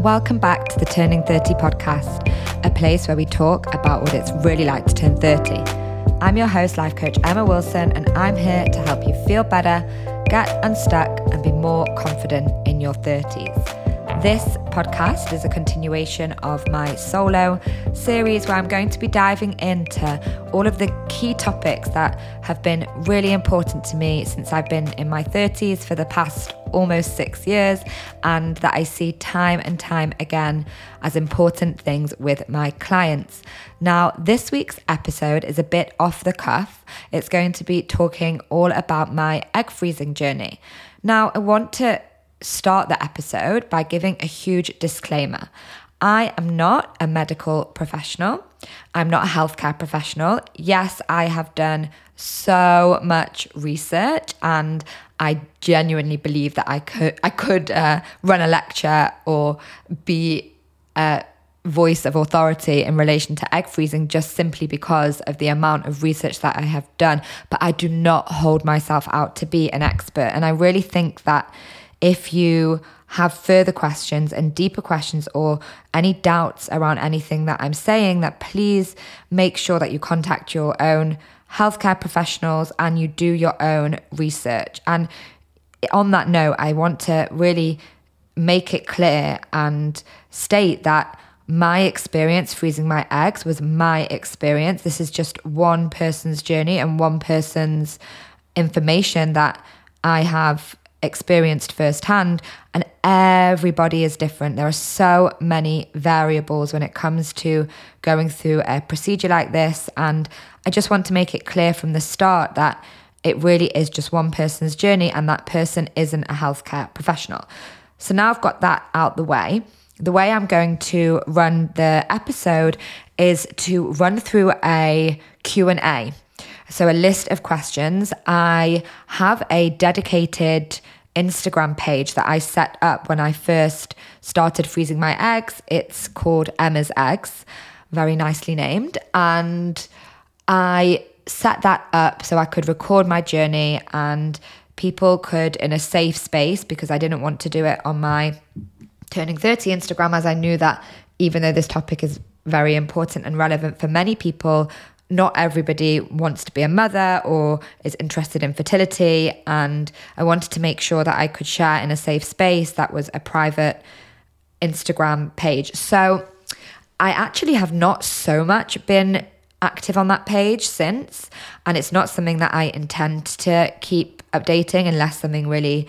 and welcome back to the Turning 30 podcast, a place where we talk about what it's really like to turn 30. I'm your host, life coach Emma Wilson, and I'm here to help you feel better, get unstuck, and be more confident in your 30s. This podcast is a continuation of my solo series where I'm going to be diving into all of the key topics that have been really important to me since I've been in my 30s for the past almost 6 years, and that I see time and time again as important things with my clients. Now, this week's episode is a bit off the cuff. It's going to be talking all about my egg freezing journey. Now, I want to start the episode by giving a huge disclaimer. I am not a medical professional. I'm not a healthcare professional. Yes, I have done so much research, and I genuinely believe that I could run a lecture or be a voice of authority in relation to egg freezing just simply because of the amount of research that I have done. But I do not hold myself out to be an expert. And I really think that if you have further questions and deeper questions or any doubts around anything that I'm saying, that please make sure that you contact your own healthcare professionals and you do your own research. And on that note, I want to really make it clear and state that my experience freezing my eggs was my experience. This is just one person's journey and one person's information that I have experienced firsthand, and everybody is different. There are so many variables when it comes to going through a procedure like this, and I just want to make it clear from the start that it really is just one person's journey, and that person isn't a healthcare professional. So now I've got that out the way. The way I'm going to run the episode is to run through a Q&A. So a list of questions. I have a dedicated Instagram page that I set up when I first started freezing my eggs. It's called Emma's Eggs, very nicely named. And I set that up so I could record my journey and people could, in a safe space, because I didn't want to do it on my Turning 30 Instagram, as I knew that even though this topic is very important and relevant for many people, not everybody wants to be a mother or is interested in fertility, and I wanted to make sure that I could share in a safe space that was a private Instagram page. So I actually have not so much been active on that page since, and it's not something that I intend to keep updating unless something really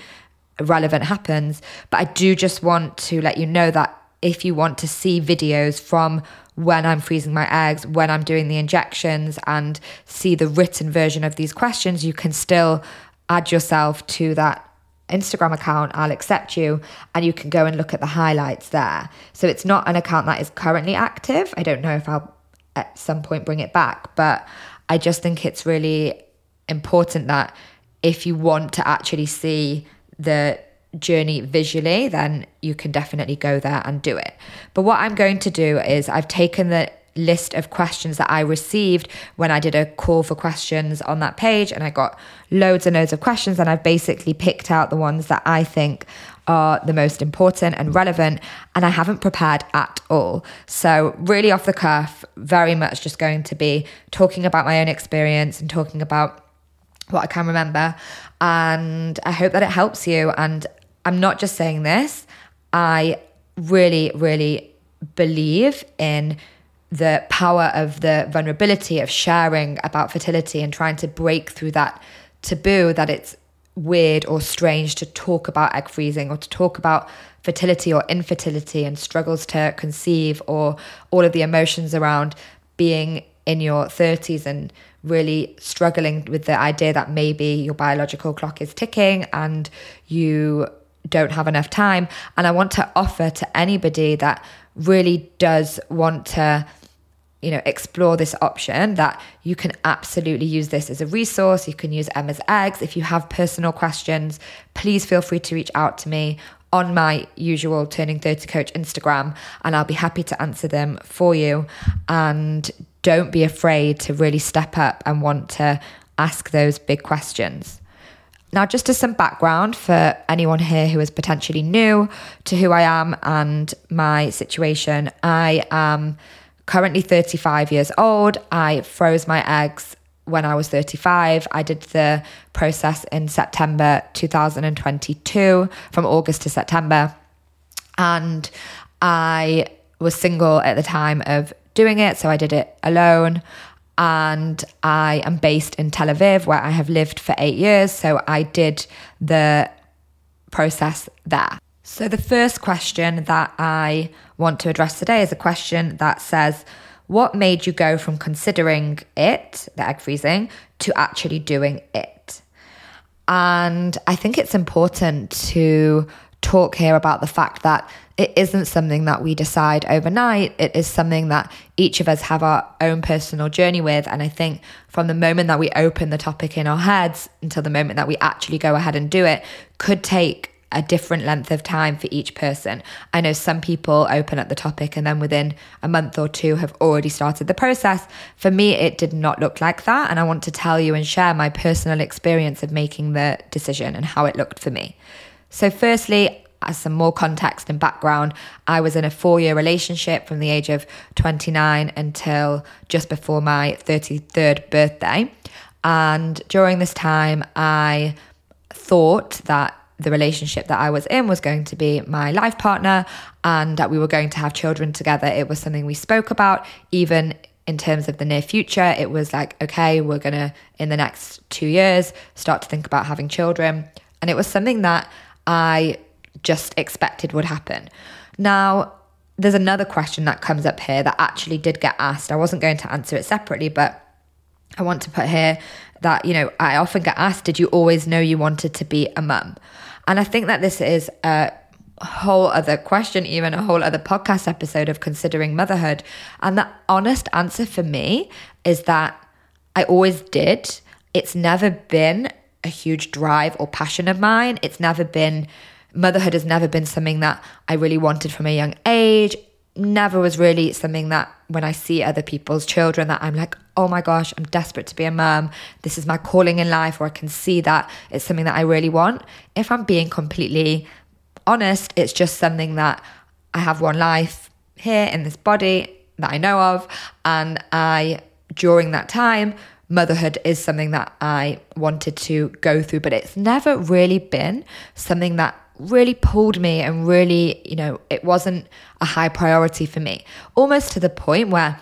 relevant happens. But I do just want to let you know that if you want to see videos from when I'm freezing my eggs, when I'm doing the injections, and see the written version of these questions, you can still add yourself to that Instagram account. I'll accept you, and you can go and look at the highlights there. So it's not an account that is currently active. I don't know if I'll at some point bring it back, but I just think it's really important that if you want to actually see the journey visually, then you can definitely go there and do it. But what I'm going to do is I've taken the list of questions that I received when I did a call for questions on that page, and I got loads and loads of questions, and I've basically picked out the ones that I think are the most important and relevant, and I haven't prepared at all. So really off the cuff, very much just going to be talking about my own experience and talking about what I can remember, and I hope that it helps you. And I'm not just saying this. I really, really believe in the power of the vulnerability of sharing about fertility and trying to break through that taboo that it's weird or strange to talk about egg freezing or to talk about fertility or infertility and struggles to conceive or all of the emotions around being in your 30s and really struggling with the idea that maybe your biological clock is ticking and you don't have enough time. And I want to offer to anybody that really does want to, explore this option, that you can absolutely use this as a resource. You can use Emma's Eggs. If you have personal questions, please feel free to reach out to me on my usual Turning 30 Coach Instagram, and I'll be happy to answer them for you. And don't be afraid to really step up and want to ask those big questions. Now, just as some background for anyone here who is potentially new to who I am and my situation, I am currently 35 years old. I froze my eggs when I was 35. I did the process in September 2022, from August to September. And I was single at the time of doing it, so I did it alone. And I am based in Tel Aviv, where I have lived for 8 years. So I did the process there. So the first question that I want to address today is a question that says, what made you go from considering it, the egg freezing, to actually doing it? And I think it's important to talk here about the fact that it isn't something that we decide overnight. It is something that each of us have our own personal journey with. And I think from the moment that we open the topic in our heads until the moment that we actually go ahead and do it could take a different length of time for each person. I know some people open up the topic and then within a month or two have already started the process. For me, it did not look like that. And I want to tell you and share my personal experience of making the decision and how it looked for me. So firstly, as some more context and background, I was in a 4-year relationship from the age of 29 until just before my 33rd birthday. And during this time, I thought that the relationship that I was in was going to be my life partner and that we were going to have children together. It was something we spoke about, even in terms of the near future. It was like, okay, we're going to, in the next 2 years, start to think about having children. And it was something that I just expected would happen. Now, there's another question that comes up here that actually did get asked. I wasn't going to answer it separately, but I want to put here that, you know, I often get asked, did you always know you wanted to be a mum? And I think that this is a whole other question, even a whole other podcast episode of considering motherhood. And the honest answer for me is that I always did. It's never been a huge drive or passion of mine. Motherhood has never been something that I really wanted from a young age. Never was really something that when I see other people's children that I'm like, oh my gosh, I'm desperate to be a mum. This is my calling in life, or I can see that it's something that I really want. If I'm being completely honest, it's just something that I have one life here in this body that I know of. And during that time, motherhood is something that I wanted to go through, but it's never really been something that really pulled me and really, you know, it wasn't a high priority for me. Almost to the point where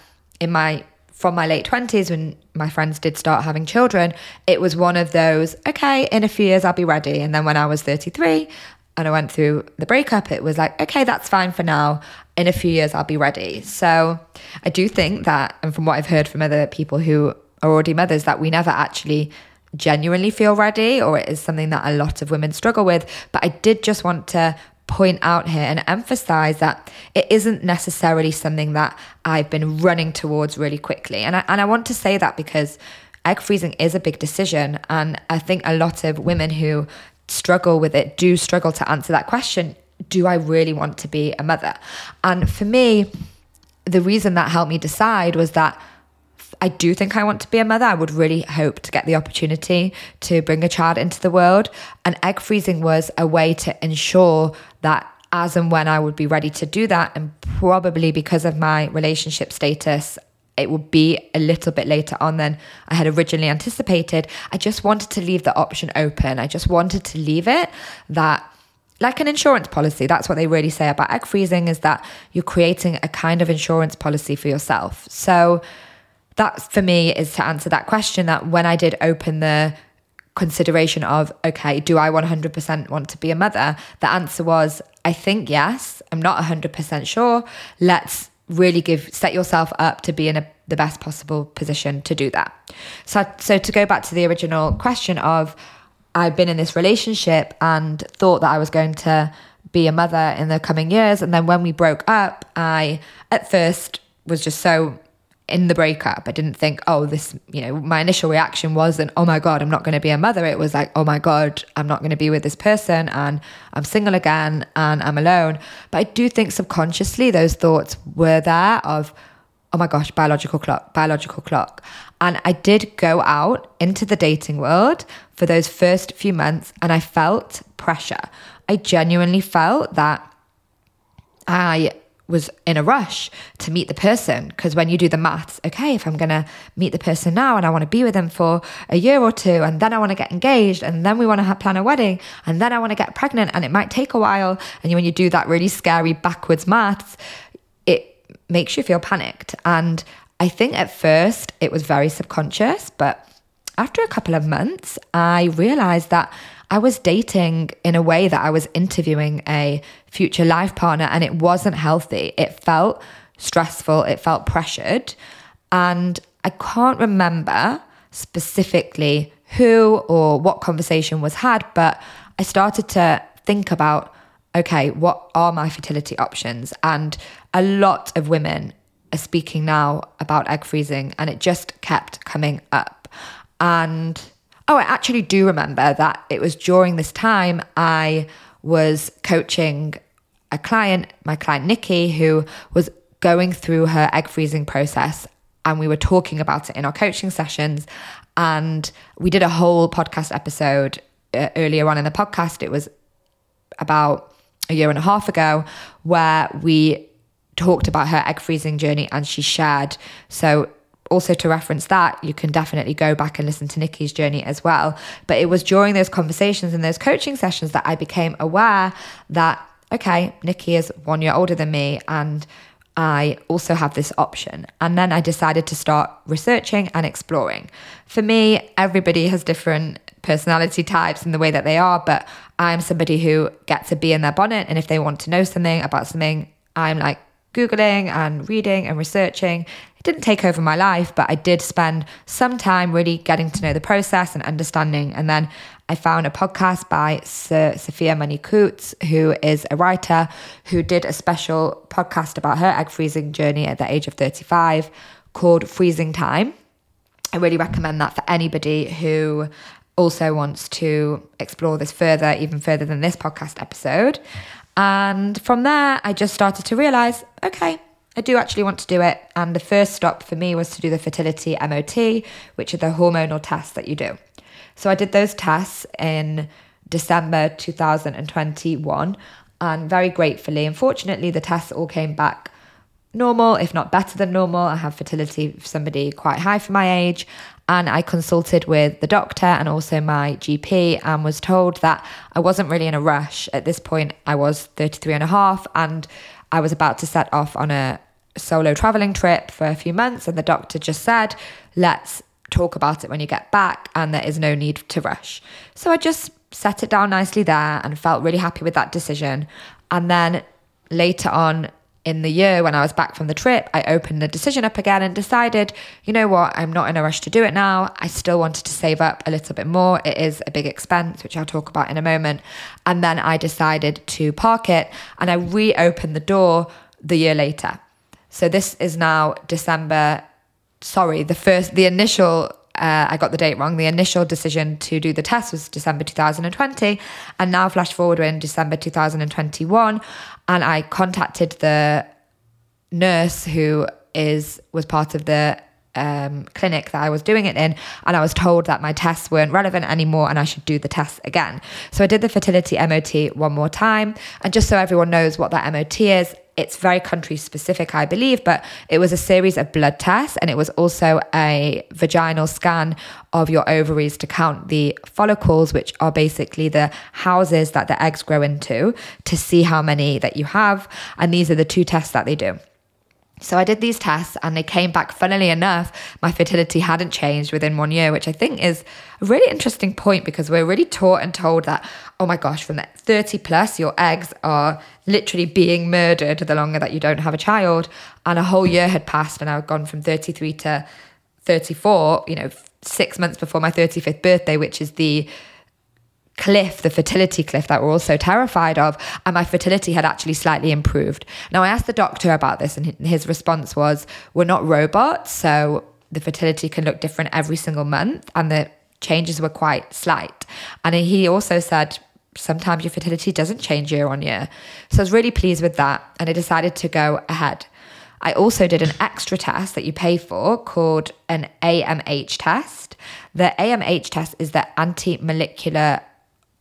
from my late 20s, when my friends did start having children, it was one of those, okay, in a few years I'll be ready. And then when I was 33 and I went through the breakup, it was like, okay, that's fine for now. In a few years I'll be ready. So I do think that, and from what I've heard from other people who are already mothers, that we never actually genuinely feel ready, or it is something that a lot of women struggle with. But I did just want to point out here and emphasize that it isn't necessarily something that I've been running towards really quickly. And I want to say that because egg freezing is a big decision. And I think a lot of women who struggle with it do struggle to answer that question, do I really want to be a mother? And for me, the reason that helped me decide was that I do think I want to be a mother. I would really hope to get the opportunity to bring a child into the world. And egg freezing was a way to ensure that as and when I would be ready to do that, and probably because of my relationship status, it would be a little bit later on than I had originally anticipated. I just wanted to leave the option open. I just wanted to leave it that, like an insurance policy, that's what they really say about egg freezing, is that you're creating a kind of insurance policy for yourself. So that for me is to answer that question, that when I did open the consideration of, okay, do I 100% want to be a mother? The answer was, I think yes, I'm not 100% sure. Let's really set yourself up to be in the best possible position to do that. So to go back to the original question of, I've been in this relationship and thought that I was going to be a mother in the coming years. And then when we broke up, I at first was just so in the breakup. I didn't think, my initial reaction wasn't, oh my God, I'm not going to be a mother. It was like, oh my God, I'm not going to be with this person and I'm single again and I'm alone. But I do think subconsciously those thoughts were there of, oh my gosh, biological clock. And I did go out into the dating world for those first few months and I felt pressure. I genuinely felt that I was in a rush to meet the person, because when you do the maths, okay, if I'm going to meet the person now and I want to be with them for a year or two, and then I want to get engaged, and then we want to plan a wedding, and then I want to get pregnant, and it might take a while. And when you do that really scary backwards maths, it makes you feel panicked. And I think at first it was very subconscious, but after a couple of months, I realized that I was dating in a way that I was interviewing a future life partner, and it wasn't healthy. It felt stressful. It felt pressured. And I can't remember specifically who or what conversation was had, but I started to think about, okay, what are my fertility options? And a lot of women are speaking now about egg freezing, and it just kept coming up. And I actually do remember that it was during this time I was coaching my client Nikki, who was going through her egg freezing process, and we were talking about it in our coaching sessions. And we did a whole podcast episode earlier on in the podcast. It was about a year and a half ago where we talked about her egg freezing journey and she shared. So also to reference that, you can definitely go back and listen to Nikki's journey as well. But it was during those conversations and those coaching sessions that I became aware that, okay, Nikki is 1 year older than me and I also have this option. And then I decided to start researching and exploring. For me, everybody has different personality types and the way that they are, but I'm somebody who gets a bee in their bonnet, and if they want to know something about something, I'm like Googling and reading and researching. It didn't take over my life, but I did spend some time really getting to know the process and understanding. And then I found a podcast by Sophia Manikutz, who is a writer, who did a special podcast about her egg freezing journey at the age of 35 called Freezing Time. I really recommend that for anybody who also wants to explore this further, even further than this podcast episode. And from there, I just started to realize, okay, I do actually want to do it. And the first stop for me was to do the fertility MOT, which are the hormonal tests that you do. So I did those tests in December 2021, and very gratefully, unfortunately, the tests all came back normal, if not better than normal. I have fertility for somebody quite high for my age. And I consulted with the doctor and also my GP and was told that I wasn't really in a rush. At this point, I was 33 and a half and I was about to set off on a solo traveling trip for a few months. And the doctor just said, let's talk about it when you get back, and there is no need to rush. So I just set it down nicely there and felt really happy with that decision. And then later on in the year, when I was back from the trip, I opened the decision up again and decided, you know what, I'm not in a rush to do it now. I still wanted to save up a little bit more. It is a big expense, which I'll talk about in a moment. And then I decided to park it, and I reopened the door the year later. So this is now the initial decision to do the test was December 2020. And now flash forward, we're in December 2021. And I contacted the nurse who was part of the clinic that I was doing it in. And I was told that my tests weren't relevant anymore and I should do the tests again. So I did the fertility MOT one more time. And just so everyone knows what that MOT is, it's very country specific, I believe, but it was a series of blood tests, and it was also a vaginal scan of your ovaries to count the follicles, which are basically the houses that the eggs grow into, to see how many that you have. And these are the two tests that they do. So I did these tests and they came back, funnily enough, my fertility hadn't changed within 1 year, which I think is a really interesting point, because we're really taught and told that, oh my gosh, from that 30 plus, your eggs are literally being murdered the longer that you don't have a child. And a whole year had passed and I had gone from 33 to 34, 6 months before my 35th birthday, which is the fertility cliff that we're all so terrified of, and my fertility had actually slightly improved. Now I asked the doctor about this, and his response was, we're not robots, so the fertility can look different every single month, and the changes were quite slight. And he also said, sometimes your fertility doesn't change year on year. So I was really pleased with that, and I decided to go ahead. I also did an extra test that you pay for called an AMH test. The AMH test is the anti-molecular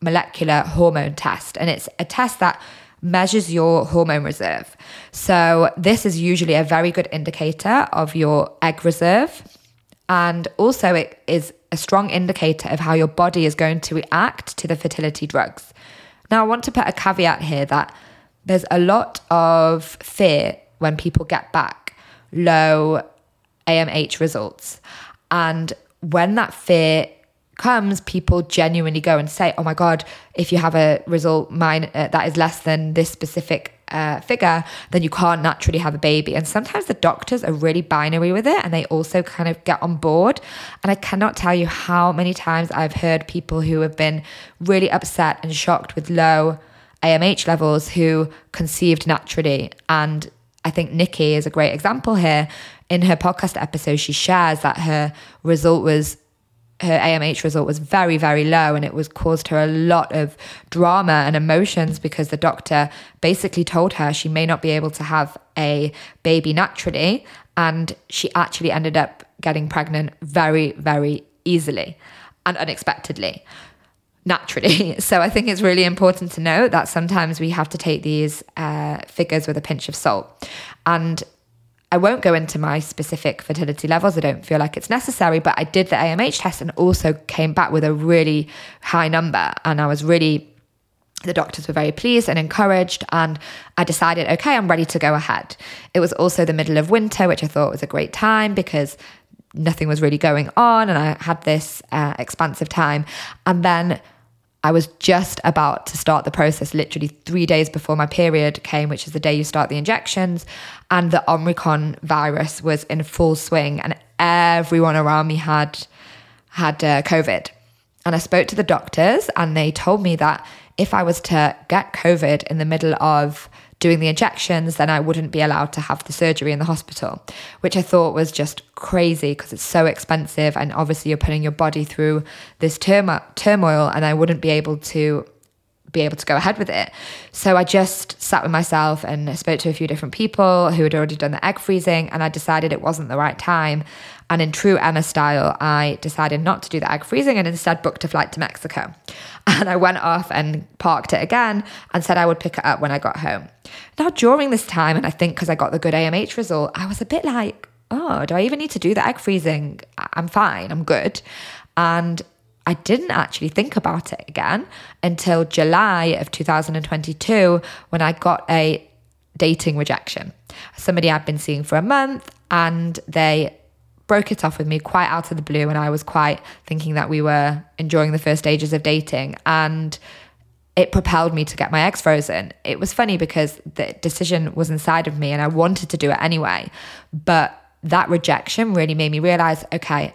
hormone test, and it's a test that measures your hormone reserve. So this is usually a very good indicator of your egg reserve, and also it is a strong indicator of how your body is going to react to the fertility drugs. Now, I want to put a caveat here that there's a lot of fear when people get back low AMH results. And when that fear comes, people genuinely go and say, oh my God, if you have a result that is less than this specific figure, then you can't naturally have a baby. And sometimes the doctors are really binary with it, and they also kind of get on board. And I cannot tell you how many times I've heard people who have been really upset and shocked with low AMH levels who conceived naturally. And I think Nikki is a great example here. In her podcast episode, she shares that her AMH result was very, very low, and it was caused her a lot of drama and emotions because the doctor basically told her she may not be able to have a baby naturally, and she actually ended up getting pregnant very, very easily and unexpectedly, naturally. So I think it's really important to note that sometimes we have to take these figures with a pinch of salt. And I won't go into my specific fertility levels. I don't feel like it's necessary, but I did the AMH test and also came back with a really high number. And I was really, the doctors were very pleased and encouraged. And I decided, okay, I'm ready to go ahead. It was also the middle of winter, which I thought was a great time because nothing was really going on. And I had this expansive time. And then I was just about to start the process literally 3 days before my period came, which is the day you start the injections. And the Omicron virus was in full swing, and everyone around me had COVID. And I spoke to the doctors, and they told me that if I was to get COVID in the middle of doing the injections, then I wouldn't be allowed to have the surgery in the hospital, which I thought was just crazy because it's so expensive. And obviously you're putting your body through this turmoil, and I wouldn't be able to go ahead with it. So I just sat with myself and I spoke to a few different people who had already done the egg freezing, and I decided it wasn't the right time. And in true Emma style, I decided not to do the egg freezing and instead booked a flight to Mexico. And I went off and parked it again and said I would pick it up when I got home. Now, during this time, and I think because I got the good AMH result, I was a bit like, oh, do I even need to do the egg freezing? I'm fine, I'm good. And I didn't actually think about it again until July of 2022 when I got a dating rejection. Somebody I'd been seeing for a month, and they broke it off with me quite out of the blue, and I was quite thinking that we were enjoying the first stages of dating, and it propelled me to get my eggs frozen. It was funny because the decision was inside of me and I wanted to do it anyway, but that rejection really made me realize, okay,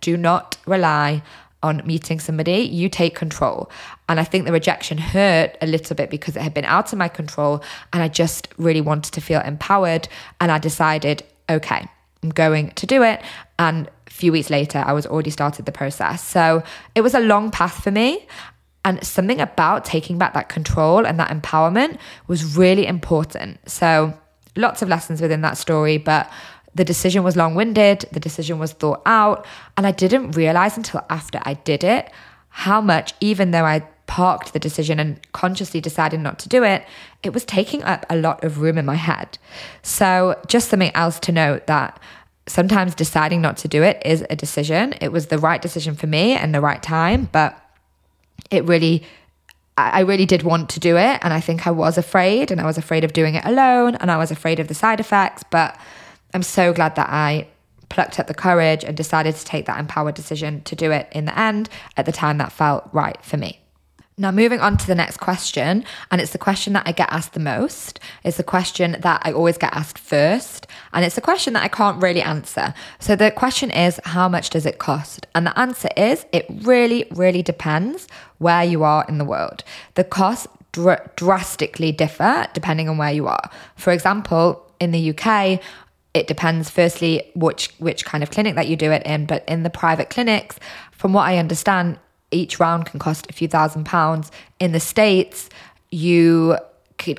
do not rely on meeting somebody, you take control. And I think the rejection hurt a little bit because it had been out of my control, and I just really wanted to feel empowered. And I decided, okay, I'm going to do it. And a few weeks later, I was already started the process. So it was a long path for me. And something about taking back that control and that empowerment was really important. So lots of lessons within that story, but the decision was long-winded, the decision was thought out, and I didn't realize until after I did it how much, even though I parked the decision and consciously decided not to do it, it was taking up a lot of room in my head. So just something else to note, that sometimes deciding not to do it is a decision. It was the right decision for me and the right time, but I really did want to do it, and I think I was afraid, and I was afraid of doing it alone, and I was afraid of the side effects, but I'm so glad that I plucked up the courage and decided to take that empowered decision to do it in the end at the time that felt right for me. Now, moving on to the next question, and it's the question that I get asked the most. It's the question that I always get asked first, and it's a question that I can't really answer. So the question is, how much does it cost? And the answer is, it really, really depends where you are in the world. The costs drastically differ depending on where you are. For example, in the UK, it depends firstly which kind of clinic that you do it in, but in the private clinics, from what I understand, each round can cost a few thousand pounds. In the States, you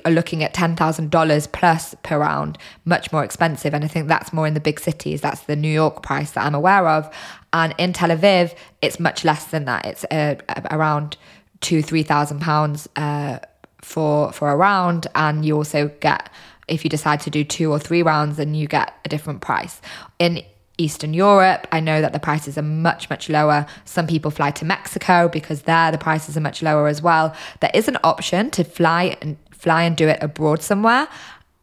are looking at $10,000 plus per round, much more expensive. And I think that's more in the big cities. That's the New York price that I'm aware of. And in Tel Aviv, it's much less than that. It's around £2,000-3,000 for a round. And you also get, if you decide to do 2 or 3 rounds, then you get a different price. In Eastern Europe, I know that the prices are much, much lower. Some people fly to Mexico because there the prices are much lower as well. There is an option to fly and do it abroad somewhere.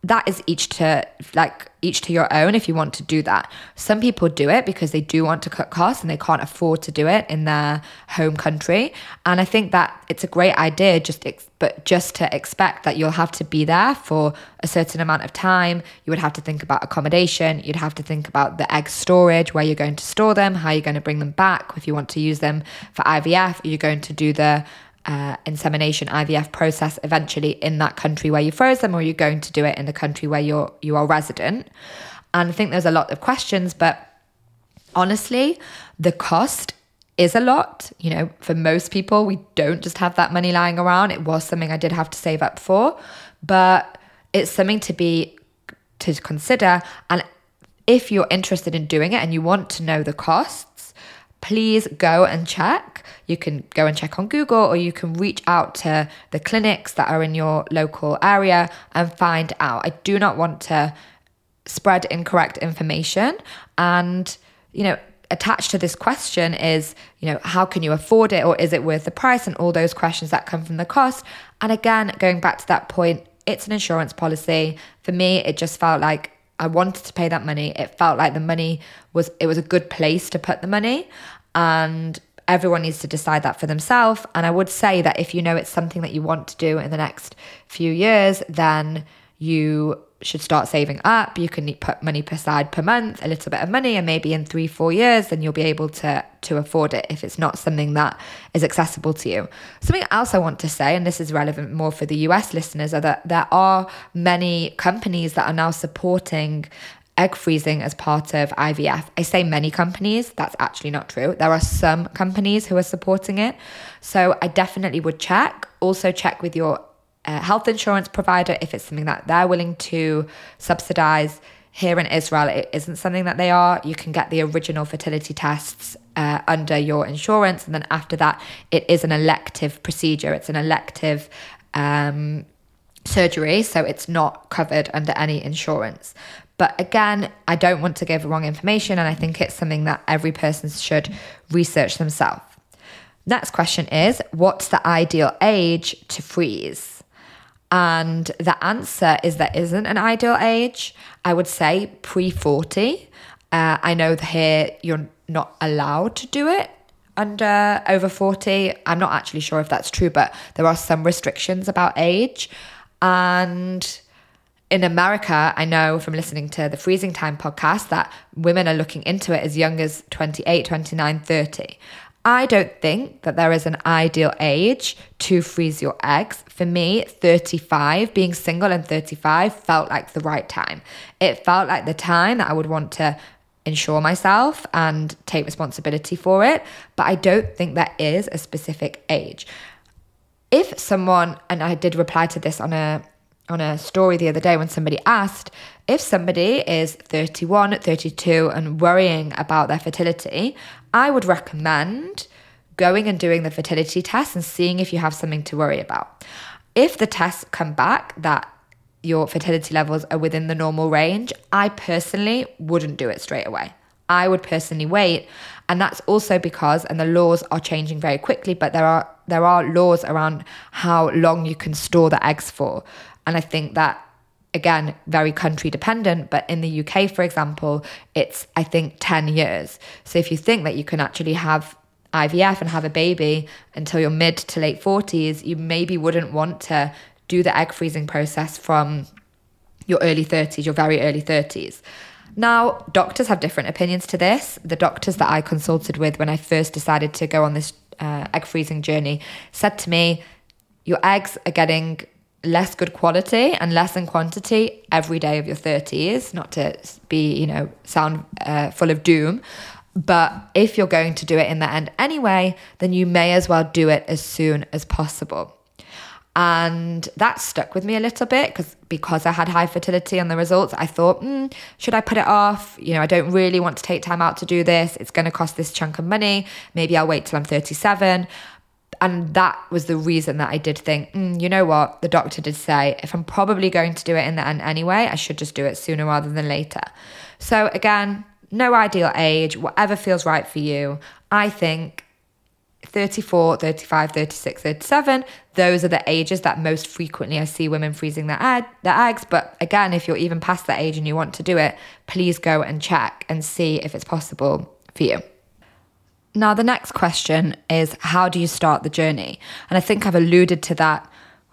That is each to your own if you want to do that. Some people do it because they do want to cut costs and they can't afford to do it in their home country. And I think that it's a great idea, but just to expect that you'll have to be there for a certain amount of time. You would have to think about accommodation. You'd have to think about the egg storage, where you're going to store them, how you're going to bring them back, if you want to use them for IVF, you're going to do the insemination IVF process eventually in that country where you froze them, or you're going to do it in the country where you are resident. And I think there's a lot of questions, but honestly, the cost is a lot. You know, for most people, we don't just have that money lying around. It was something I did have to save up for, but it's something to consider. And if you're interested in doing it and you want to know the costs, please go and check. You can go and check on Google, or you can reach out to the clinics that are in your local area and find out. I do not want to spread incorrect information. And, you know, attached to this question is, you know, how can you afford it, or is it worth the price, and all those questions that come from the cost. And again, going back to that point, it's an insurance policy. For me, it just felt like I wanted to pay that money. It felt like the money was a good place to put the money, and everyone needs to decide that for themselves. And I would say that if you know it's something that you want to do in the next few years, then you should start saving up. You can put money aside per month, a little bit of money, and maybe in 3-4 years, then you'll be able to afford it if it's not something that is accessible to you. Something else I want to say, and this is relevant more for the US listeners, are that there are many companies that are now supporting egg freezing as part of IVF. I say many companies, that's actually not true. There are some companies who are supporting it. So I definitely would check. Also check with your health insurance provider if it's something that they're willing to subsidize. Here in Israel, it isn't something that they are. You can get the original fertility tests under your insurance. And then after that, it is an elective procedure. It's an elective surgery. So it's not covered under any insurance. But again, I don't want to give wrong information, and I think it's something that every person should research themselves. Next question is, what's the ideal age to freeze? And the answer is there isn't an ideal age. I would say pre-40. I know here you're not allowed to do it under over 40. I'm not actually sure if that's true, but there are some restrictions about age. And in America, I know from listening to the Freezing Time podcast that women are looking into it as young as 28, 29, 30. I don't think that there is an ideal age to freeze your eggs. For me, 35, being single and 35 felt like the right time. It felt like the time that I would want to insure myself and take responsibility for it. But I don't think there is a specific age. If someone, and I did reply to this on a story the other day when somebody asked, if somebody is 31, 32 and worrying about their fertility, I would recommend going and doing the fertility test and seeing if you have something to worry about. If the tests come back that your fertility levels are within the normal range, I personally wouldn't do it straight away. I would personally wait. And that's also because, and the laws are changing very quickly, but there are laws around how long you can store the eggs for. And I think that, again, very country dependent, but in the UK, for example, it's, I think, 10 years. So if you think that you can actually have IVF and have a baby until your mid to late 40s, you maybe wouldn't want to do the egg freezing process from your early 30s, your very early 30s. Now, doctors have different opinions to this. The doctors that I consulted with when I first decided to go on this egg freezing journey said to me, your eggs are getting less good quality and less in quantity every day of your 30s, not to be, you know, sound full of doom. But if you're going to do it in the end anyway, then you may as well do it as soon as possible. And that stuck with me a little bit because I had high fertility and the results, I thought, should I put it off? You know, I don't really want to take time out to do this. It's going to cost this chunk of money. Maybe I'll wait till I'm 37. And that was the reason that I did think, you know what? The doctor did say, if I'm probably going to do it in the end anyway, I should just do it sooner rather than later. So again, no ideal age, whatever feels right for you. I think 34, 35, 36, 37, those are the ages that most frequently I see women freezing their eggs. But again, if you're even past that age and you want to do it, please go and check and see if it's possible for you. Now, the next question is, how do you start the journey? And I think I've alluded to that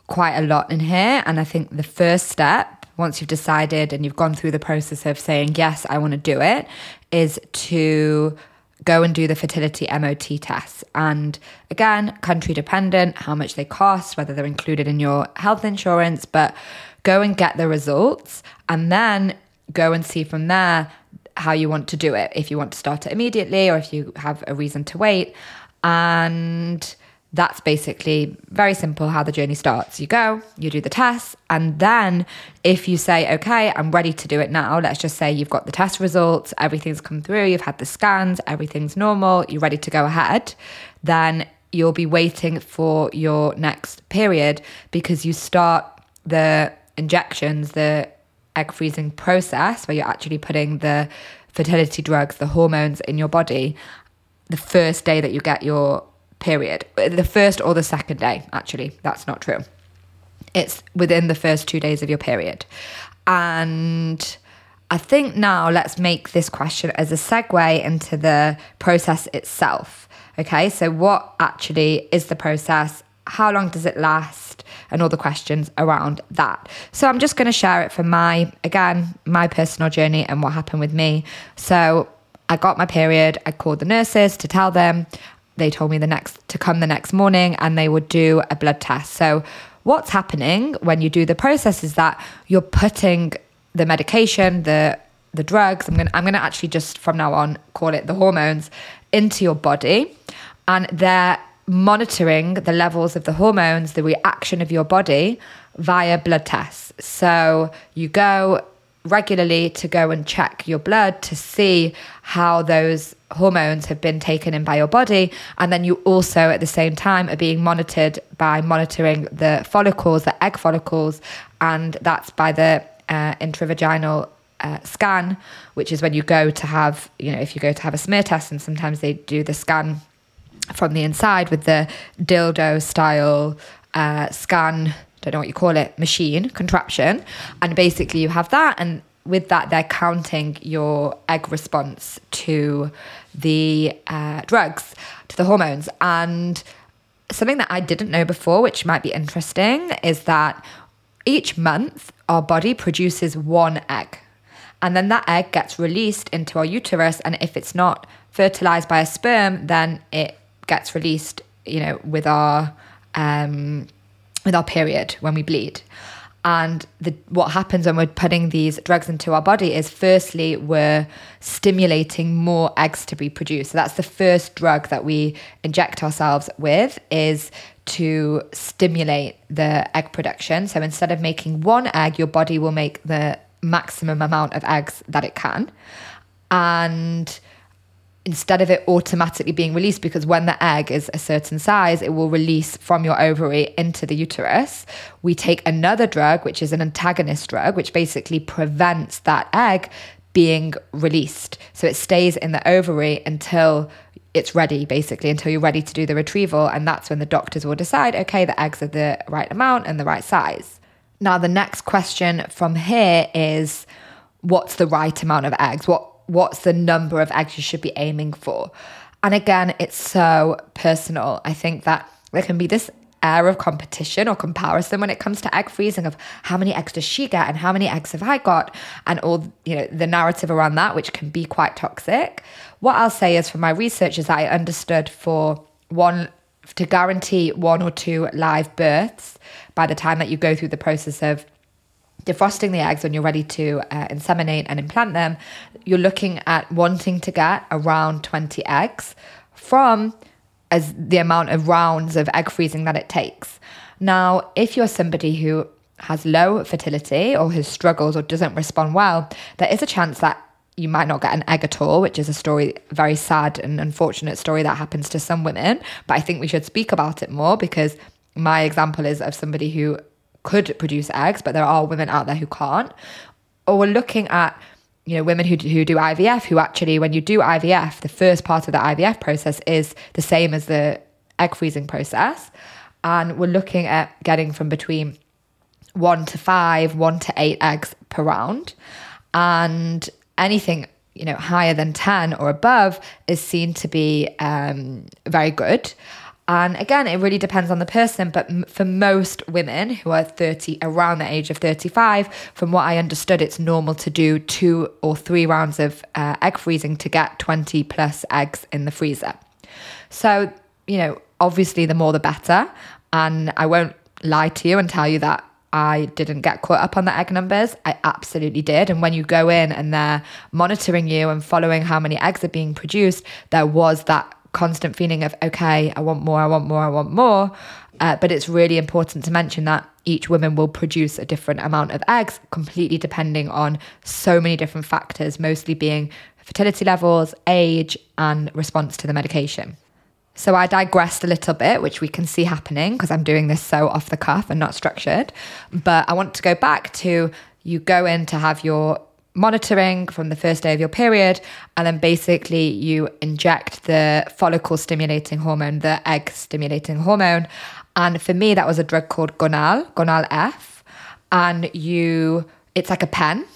quite a lot in here. And I think the first step, once you've decided and you've gone through the process of saying, yes, I want to do it, is to go and do the fertility MOT tests. And again, country dependent, how much they cost, whether they're included in your health insurance, but go and get the results and then go and see from there how you want to do it. If you want to start it immediately or if you have a reason to wait. And that's basically very simple how the journey starts. You go, you do the tests, and then if you say, okay, I'm ready to do it now, let's just say you've got the test results, everything's come through, you've had the scans, everything's normal, you're ready to go ahead, then you'll be waiting for your next period because you start the injections, the egg freezing process where you're actually putting the fertility drugs, the hormones in your body the first day that you get your period, the first or the second day. Actually, that's not true. It's within the first 2 days of your period. And I think now let's make this question as a segue into the process itself. Okay, so what actually is the process? How long does it last? And all the questions around that. So I'm just going to share it from my personal journey and what happened with me. So I got my period. I called the nurses to tell them. They told me the next morning and they would do a blood test. So what's happening when you do the process is that you're putting the medication, the drugs, I'm going to actually just from now on call it the hormones, into your body, and they're monitoring the levels of the hormones, the reaction of your body via blood tests. So you go regularly to go and check your blood to see how those hormones have been taken in by your body, and then you also at the same time are being monitored by monitoring the follicles, the egg follicles, and that's by the intravaginal scan, which is when you go to have, you know, if you go to have a smear test, and sometimes they do the scan from the inside with the dildo style scan, don't know what you call it, machine, contraption, and basically you have that, and with that they're counting your egg response to the drugs, to the hormones. And something that I didn't know before, which might be interesting, is that each month our body produces one egg, and then that egg gets released into our uterus, and if it's not fertilized by a sperm, then it gets released, you know, with our period when we bleed. And what happens when we're putting these drugs into our body is, firstly, we're stimulating more eggs to be produced. So that's the first drug that we inject ourselves with, is to stimulate the egg production. So instead of making one egg, your body will make the maximum amount of eggs that it can. And instead of it automatically being released, because when the egg is a certain size, it will release from your ovary into the uterus, we take another drug, which is an antagonist drug, which basically prevents that egg being released. So it stays in the ovary until it's ready, basically, until you're ready to do the retrieval. And that's when the doctors will decide, okay, the eggs are the right amount and the right size. Now, the next question from here is, what's the right amount of eggs? What's the number of eggs you should be aiming for? And again, it's so personal. I think that there can be this air of competition or comparison when it comes to egg freezing, of how many eggs does she get and how many eggs have I got, and all, you know, the narrative around that, which can be quite toxic. What I'll say is, from my research, is that I understood to guarantee one or two live births by the time that you go through the process of defrosting the eggs, when you're ready to inseminate and implant them, you're looking at wanting to get around 20 eggs from as the amount of rounds of egg freezing that it takes. Now, if you're somebody who has low fertility or who struggles or doesn't respond well, there is a chance that you might not get an egg at all, which is a story, very sad and unfortunate story that happens to some women. But I think we should speak about it more, because my example is of somebody who could produce eggs, but there are women out there who can't. Or we're looking at, you know, women who do IVF, who actually, when you do IVF, the first part of the IVF process is the same as the egg freezing process. And we're looking at getting from between 1 to 5, 1 to 8 eggs per round. And anything, you know, higher than 10 or above is seen to be very good. And again, it really depends on the person, but for most women who are 30, around the age of 35, from what I understood, it's normal to do 2 or 3 rounds of egg freezing to get 20 plus eggs in the freezer. So, you know, obviously the more the better. And I won't lie to you and tell you that I didn't get caught up on the egg numbers. I absolutely did. And when you go in and they're monitoring you and following how many eggs are being produced, there was that constant feeling of, okay, I want more. But it's really important to mention that each woman will produce a different amount of eggs, completely depending on so many different factors, mostly being fertility levels, age, and response to the medication. So I digressed a little bit, which we can see happening because I'm doing this so off the cuff and not structured. But I want to go back to, you go in to have your monitoring from the first day of your period, and then basically you inject the follicle stimulating hormone, the egg stimulating hormone. And for me, that was a drug called Gonal-F. And it's like a pen.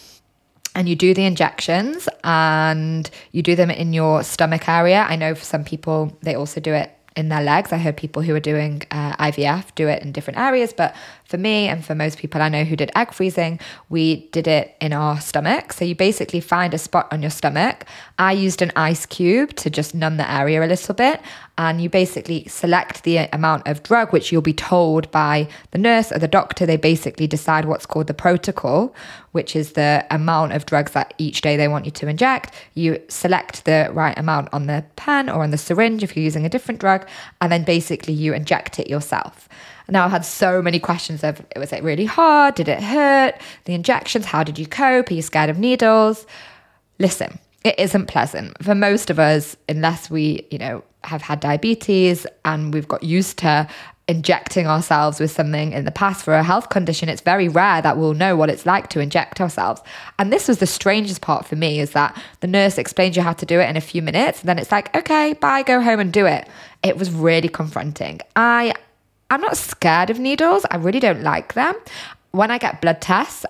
And you do the injections, and you do them in your stomach area. I know for some people, they also do it in their legs. I heard people who are doing IVF do it in different areas. But for me, and for most people I know who did egg freezing, we did it in our stomach. So you basically find a spot on your stomach. I used an ice cube to just numb the area a little bit. And you basically select the amount of drug, which you'll be told by the nurse or the doctor. They basically decide what's called the protocol, which is the amount of drugs that each day they want you to inject. You select the right amount on the pen or on the syringe if you're using a different drug, and then basically you inject it yourself. Now, I've had so many questions of, was it really hard? Did it hurt? The injections, how did you cope? Are you scared of needles? Listen, it isn't pleasant for most of us, unless we, you know, have had diabetes and we've got used to injecting ourselves with something in the past for a health condition. It's very rare that we'll know what it's like to inject ourselves. And this was the strangest part for me, is that the nurse explained you how to do it in a few minutes. And then it's like, okay, bye, go home and do it. It was really confronting. I'm not scared of needles. I really don't like them. When I get blood tests,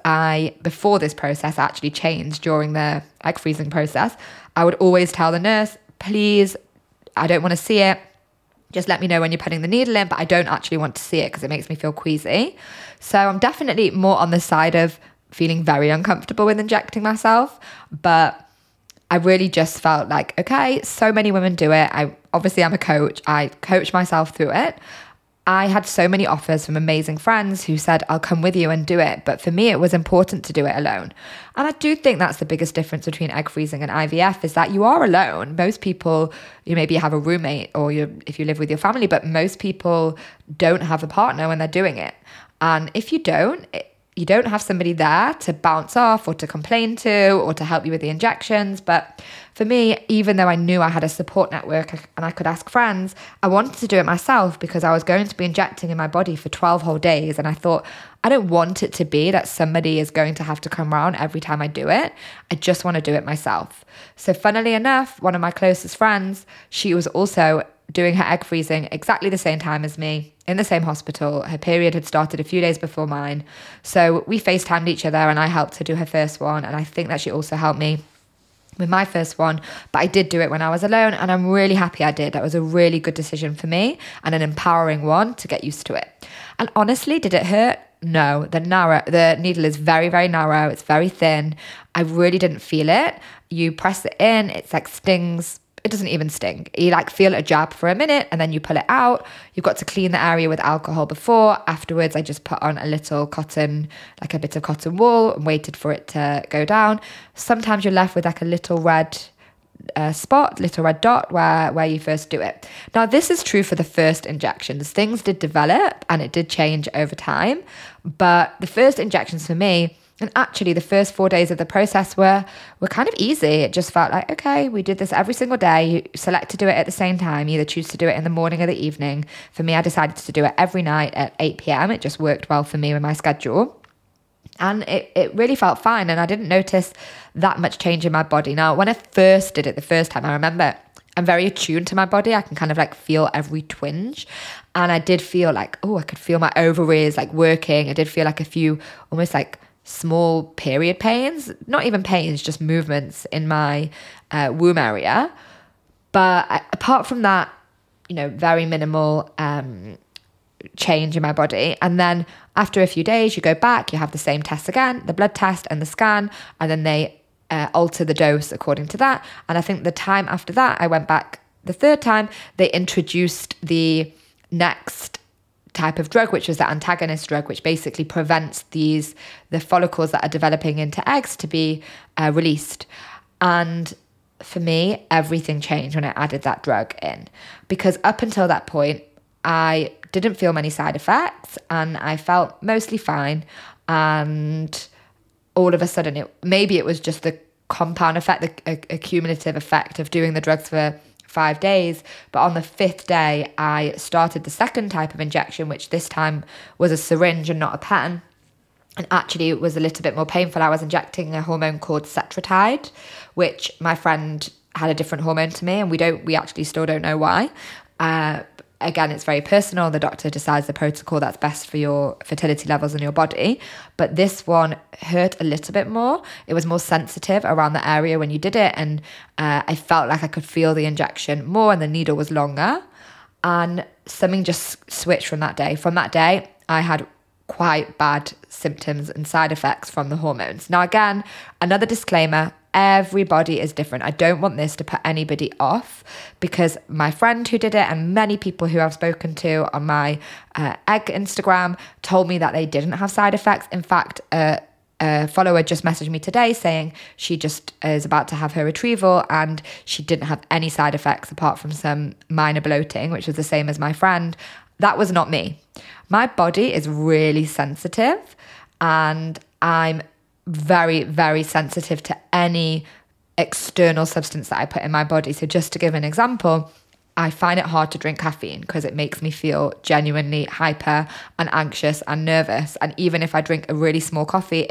before this process actually changed during the egg freezing process, I would always tell the nurse, please, I don't want to see it. Just let me know when you're putting the needle in, but I don't actually want to see it because it makes me feel queasy. So I'm definitely more on the side of feeling very uncomfortable with injecting myself, but I really just felt like, okay, so many women do it. Obviously I'm a coach. I coach myself through it. I had so many offers from amazing friends who said, I'll come with you and do it. But for me, it was important to do it alone. And I do think that's the biggest difference between egg freezing and IVF, is that you are alone. Most people, you maybe have a roommate, or if you live with your family, but most people don't have a partner when they're doing it. And if you don't, you don't have somebody there to bounce off or to complain to or to help you with the injections. But for me, even though I knew I had a support network and I could ask friends, I wanted to do it myself because I was going to be injecting in my body for 12 whole days. And I thought, I don't want it to be that somebody is going to have to come around every time I do it. I just want to do it myself. So funnily enough, one of my closest friends, she was also doing her egg freezing exactly the same time as me, in the same hospital. Her period had started a few days before mine. So we FaceTimed each other and I helped her do her first one. And I think that she also helped me with my first one, but I did do it when I was alone, and I'm really happy I did. That was a really good decision for me, and an empowering one to get used to it. And honestly, did it hurt? No. The needle is very, very narrow. It's very thin. I really didn't feel it. You press it in, it's like stings. It doesn't even sting. You like feel a jab for a minute and then you pull it out. You've got to clean the area with alcohol before. Afterwards, I just put on a little cotton, like a bit of cotton wool, and waited for it to go down. Sometimes you're left with like a little red spot, little red dot, where you first do it. Now, this is true for the first injections. Things did develop and it did change over time, but the first injections for me, and actually the first 4 days of the process were kind of easy. It just felt like, okay, we did this every single day. You select to do it at the same time. You either choose to do it in the morning or the evening. For me, I decided to do it every night at 8 p.m. It just worked well for me with my schedule. And it really felt fine. And I didn't notice that much change in my body. Now, when I first did it the first time, I remember I'm very attuned to my body. I can kind of like feel every twinge. And I did feel like, oh, I could feel my ovaries like working. I did feel like a few almost like small period pains, not even pains, just movements in my womb area. But apart from that, you know, very minimal change in my body. And then after a few days, you go back, you have the same test again, the blood test and the scan, and then they alter the dose according to that. And I think the time after that, I went back the third time, they introduced the next type of drug, which was the antagonist drug, which basically prevents the follicles that are developing into eggs to be released. And for me, everything changed when I added that drug in, because up until that point, I didn't feel many side effects and I felt mostly fine. And all of a sudden, maybe it was just the compound effect, the cumulative effect of doing the drugs for 5 days. But on the fifth day, I started the second type of injection, which this time was a syringe and not a pen. And actually, it was a little bit more painful. I was injecting a hormone called cetrotide, which my friend had a different hormone to me, and we actually still don't know why. Again, it's very personal. The doctor decides the protocol that's best for your fertility levels in your body. But this one hurt a little bit more. It was more sensitive around the area when you did it. And I felt like I could feel the injection more and the needle was longer. And something just switched from that day. From that day, I had quite bad symptoms and side effects from the hormones. Now, again, another disclaimer. Everybody is different. I don't want this to put anybody off, because my friend who did it and many people who I've spoken to on my egg Instagram told me that they didn't have side effects. In fact, a follower just messaged me today saying she just is about to have her retrieval and she didn't have any side effects apart from some minor bloating, which was the same as my friend. That was not me. My body is really sensitive and I'm very, very sensitive to any external substance that I put in my body. So just to give an example, I find it hard to drink caffeine because it makes me feel genuinely hyper and anxious and nervous. And even if I drink a really small coffee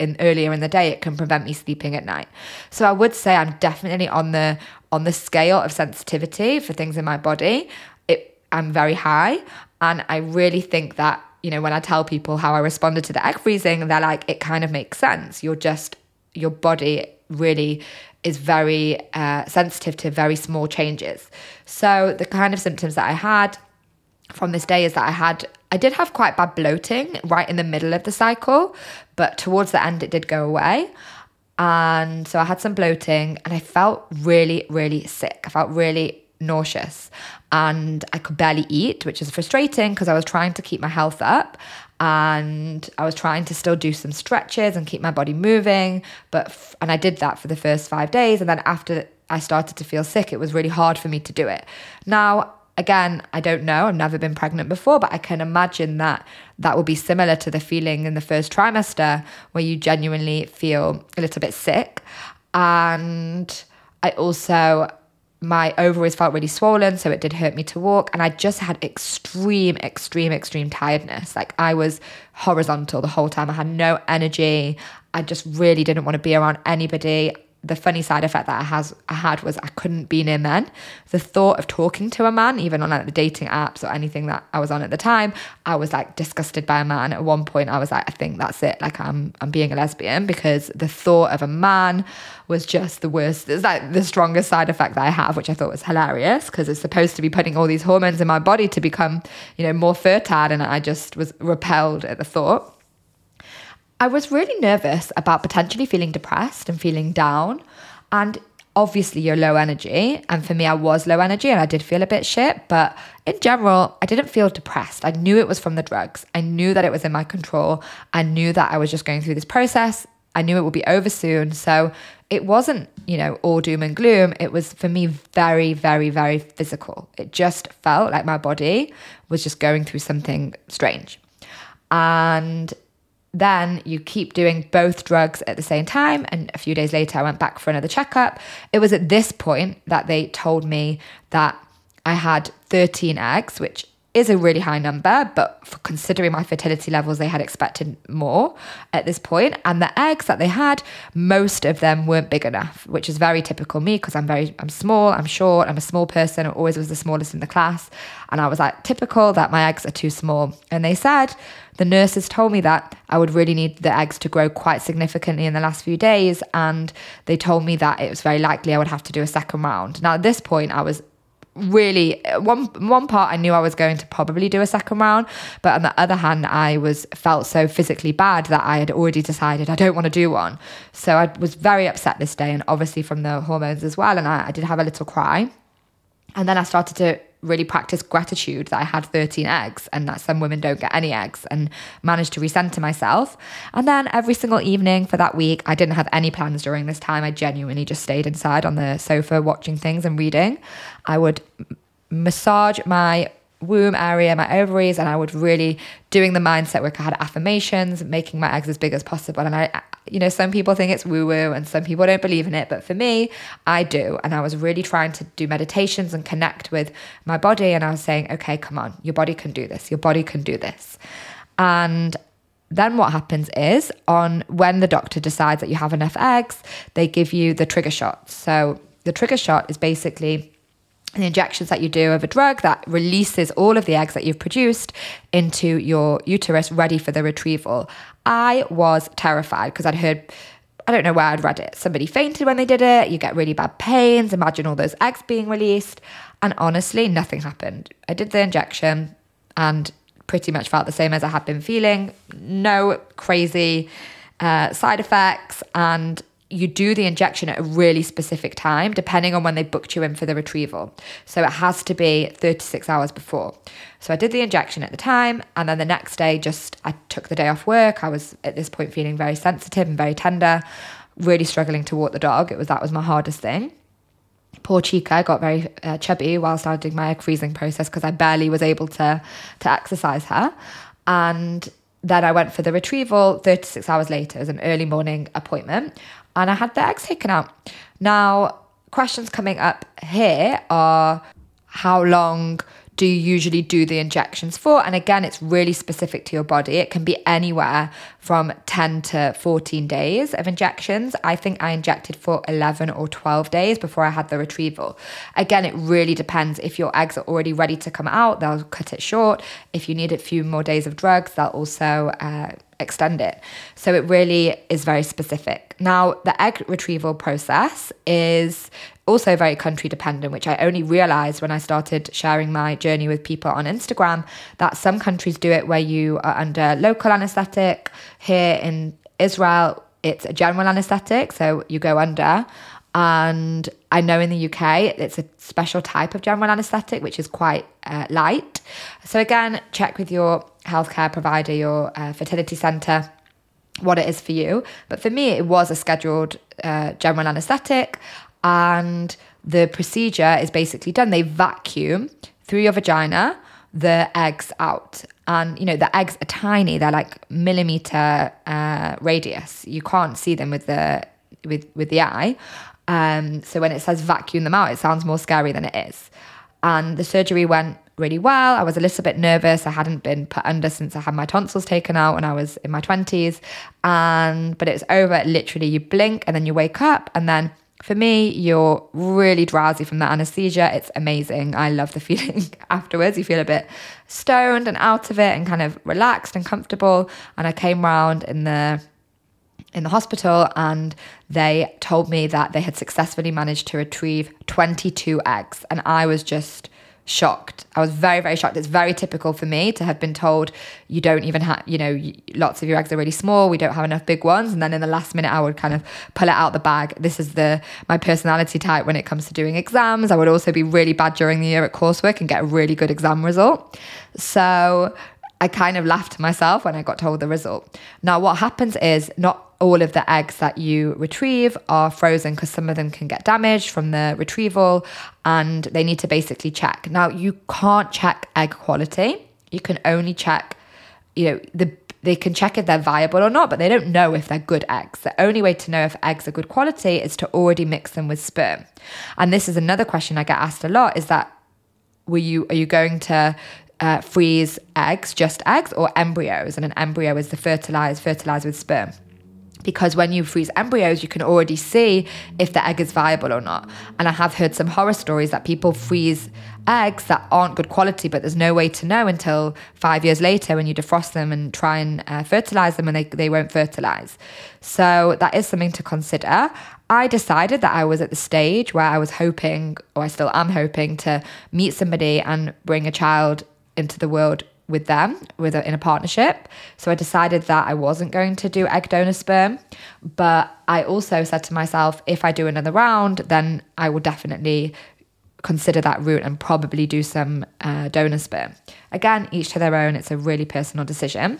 earlier in the day, it can prevent me sleeping at night. So I would say I'm definitely on the scale of sensitivity for things in my body. I'm very high. And I really think that, you know, when I tell people how I responded to the egg freezing, they're like, it kind of makes sense. Your body really is very sensitive to very small changes. So the kind of symptoms that I had from this day is that I did have quite bad bloating right in the middle of the cycle, but towards the end it did go away. And so I had some bloating and I felt really, really sick. I felt really nauseous and I could barely eat, which is frustrating because I was trying to keep my health up and I was trying to still do some stretches and keep my body moving, and I did that for the first 5 days, and then after I started to feel sick, it was really hard for me to do it. Now, again, I don't know, I've never been pregnant before, but I can imagine that will be similar to the feeling in the first trimester where you genuinely feel a little bit sick. And I also, my ovaries felt really swollen, so it did hurt me to walk. And I just had extreme, extreme, extreme tiredness. Like I was horizontal the whole time. I had no energy. I just really didn't want to be around anybody. The funny side effect that I had was I couldn't be near men. The thought of talking to a man, even on like the dating apps or anything that I was on at the time, I was like disgusted by a man. At one point, I was like, I think that's it. Like I'm being a lesbian, because the thought of a man was just the worst. It's like the strongest side effect that I have, which I thought was hilarious because it's supposed to be putting all these hormones in my body to become, you know, more fertile, and I just was repelled at the thought. I was really nervous about potentially feeling depressed and feeling down, and obviously you're low energy, and for me I was low energy and I did feel a bit shit, but in general I didn't feel depressed. I knew it was from the drugs. I knew that it was in my control. I knew that I was just going through this process. I knew it would be over soon, so it wasn't, all doom and gloom. It was, for me, very, very, very physical. It just felt like my body was just going through something strange. And then you keep doing both drugs at the same time. And a few days later, I went back for another checkup. It was at this point that they told me that I had 13 eggs, which is a really high number, but for considering my fertility levels, they had expected more at this point. And the eggs that they had, most of them weren't big enough, which is very typical me because I'm small, I'm short, I'm a small person. I always was the smallest in the class. And I was like, typical that my eggs are too small. And they said, the nurses told me that I would really need the eggs to grow quite significantly in the last few days. And they told me that it was very likely I would have to do a second round. Now at this point, I was really, one part I knew I was going to probably do a second round, but on the other hand, I felt so physically bad that I had already decided I don't want to do one. So I was very upset this day, and obviously from the hormones as well, and I did have a little cry. And then I started to really practice gratitude that I had 13 eggs and that some women don't get any eggs, and managed to recenter myself. And then every single evening for that week, I didn't have any plans during this time. I genuinely just stayed inside on the sofa watching things and reading. I would massage my womb area, my ovaries, and I would really doing the mindset work. I had affirmations, making my eggs as big as possible. And I, some people think it's woo-woo and some people don't believe in it, but for me, I do. And I was really trying to do meditations and connect with my body. And I was saying, okay, come on, your body can do this. Your body can do this. And then what happens is when the doctor decides that you have enough eggs, they give you the trigger shot. So the trigger shot is basically the injections that you do of a drug that releases all of the eggs that you've produced into your uterus, ready for the retrieval. I was terrified because I'd heard, I don't know where I'd read it, somebody fainted when they did it, you get really bad pains, imagine all those eggs being released. And honestly, nothing happened. I did the injection and pretty much felt the same as I had been feeling. No crazy side effects. And you do the injection at a really specific time, depending on when they booked you in for the retrieval. So it has to be 36 hours before. So I did the injection at the time. And then the next day, I took the day off work. I was at this point feeling very sensitive and very tender, really struggling to walk the dog. That was my hardest thing. Poor Chica, I got very chubby whilst I was doing my egg freezing process because I barely was able to exercise her. And then I went for the retrieval 36 hours later. It was an early morning appointment. And I had the eggs taken out. Now, questions coming up here are, how long do you usually do the injections for? And again, it's really specific to your body. It can be anywhere from 10 to 14 days of injections. I think I injected for 11 or 12 days before I had the retrieval. Again, it really depends. If your eggs are already ready to come out, they'll cut it short. If you need a few more days of drugs, they'll also extend it. So it really is very specific. Now, the egg retrieval process is also very country dependent, which I only realized when I started sharing my journey with people on Instagram, that some countries do it where you are under local anesthetic. Here in Israel, it's a general anesthetic, so you go under. And I know in the UK, it's a special type of general anesthetic, which is quite light. So again, check with your healthcare provider, your fertility centre, what it is for you. But for me, it was a scheduled general anesthetic, and the procedure is basically done. They vacuum through your vagina the eggs out. And, the eggs are tiny. They're like millimetre radius. You can't see them with the eye. So when it says vacuum them out, it sounds more scary than it is. And the surgery went really well. I was a little bit nervous. I hadn't been put under since I had my tonsils taken out when I was in my 20s. But it's over. Literally, you blink and then you wake up. And then for me, you're really drowsy from the anesthesia. It's amazing. I love the feeling afterwards. You feel a bit stoned and out of it and kind of relaxed and comfortable. And I came round in the hospital, and they told me that they had successfully managed to retrieve 22 eggs. And I was just shocked. I was very, very shocked. It's very typical for me to have been told, you don't even have, lots of your eggs are really small. We don't have enough big ones. And then in the last minute, I would kind of pull it out the bag. This is my personality type when it comes to doing exams. I would also be really bad during the year at coursework and get a really good exam result. So I kind of laughed to myself when I got told the result. Now, what happens is not all of the eggs that you retrieve are frozen because some of them can get damaged from the retrieval, and they need to basically check. Now, you can't check egg quality. You can only check, they can check if they're viable or not, but they don't know if they're good eggs. The only way to know if eggs are good quality is to already mix them with sperm. And this is another question I get asked a lot, is that are you going to freeze eggs, just eggs, or embryos? And an embryo is the fertilized with sperm. Because when you freeze embryos, you can already see if the egg is viable or not. And I have heard some horror stories that people freeze eggs that aren't good quality, but there's no way to know until 5 years later when you defrost them and try and fertilize them, and they won't fertilize. So that is something to consider. I decided that I was at the stage where I was hoping, or I still am hoping, to meet somebody and bring a child into the world with them, in a partnership. So I decided that I wasn't going to do egg donor sperm, but I also said to myself, if I do another round, then I will definitely consider that route and probably do some donor sperm. Again, each to their own. It's a really personal decision.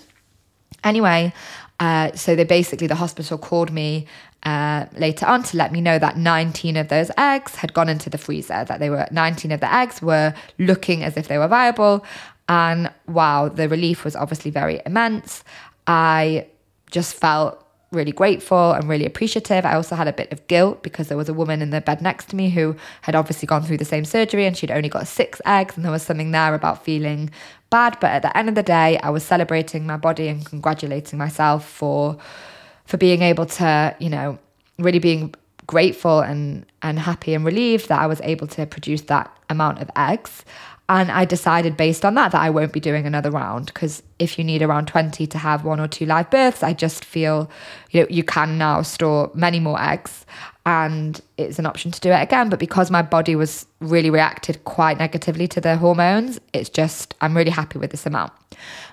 Anyway, so they basically, the hospital called me later on to let me know that 19 of those eggs had gone into the freezer, that 19 of the eggs were looking as if they were viable. And wow, the relief was obviously very immense. I just felt really grateful and really appreciative. I also had a bit of guilt because there was a woman in the bed next to me who had obviously gone through the same surgery and she'd only got 6 eggs, and there was something there about feeling bad. But at the end of the day, I was celebrating my body and congratulating myself for being able to, really being grateful and happy and relieved that I was able to produce that amount of eggs. And I decided based on that I won't be doing another round, because if you need around 20 to have 1 or 2 live births, I just feel, you can now store many more eggs, and it's an option to do it again. But because my body was really reacted quite negatively to the hormones, I'm really happy with this amount.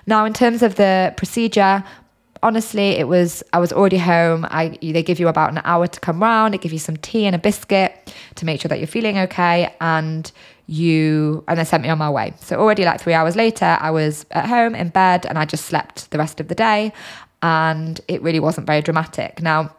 Now, in terms of the procedure, honestly, I was already home. They give you about an hour to come round. They give you some tea and a biscuit to make sure that you're feeling okay, and they sent me on my way. So already 3 hours later, I was at home in bed, and I just slept the rest of the day, and it really wasn't very dramatic. Now,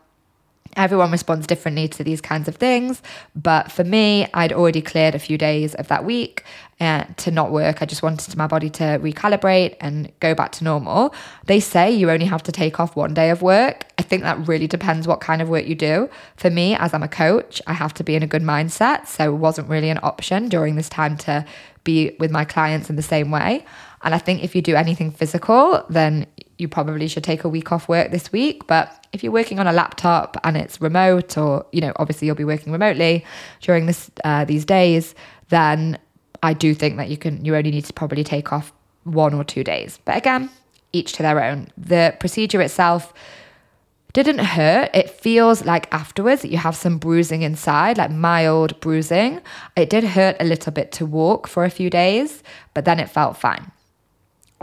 everyone responds differently to these kinds of things, but for me, I'd already cleared a few days of that week to not work. I just wanted my body to recalibrate and go back to normal. They say you only have to take off 1 day of work. I think that really depends what kind of work you do. For me, as I'm a coach, I have to be in a good mindset, so it wasn't really an option during this time to be with my clients in the same way. And I think if you do anything physical, then you probably should take a week off work this week. But if you're working on a laptop and it's remote, or, obviously you'll be working remotely during these days, then I do think that you only need to probably take off 1 or 2 days. But again, each to their own. The procedure itself didn't hurt. It feels like afterwards that you have some bruising inside, like mild bruising. It did hurt a little bit to walk for a few days, but then it felt fine.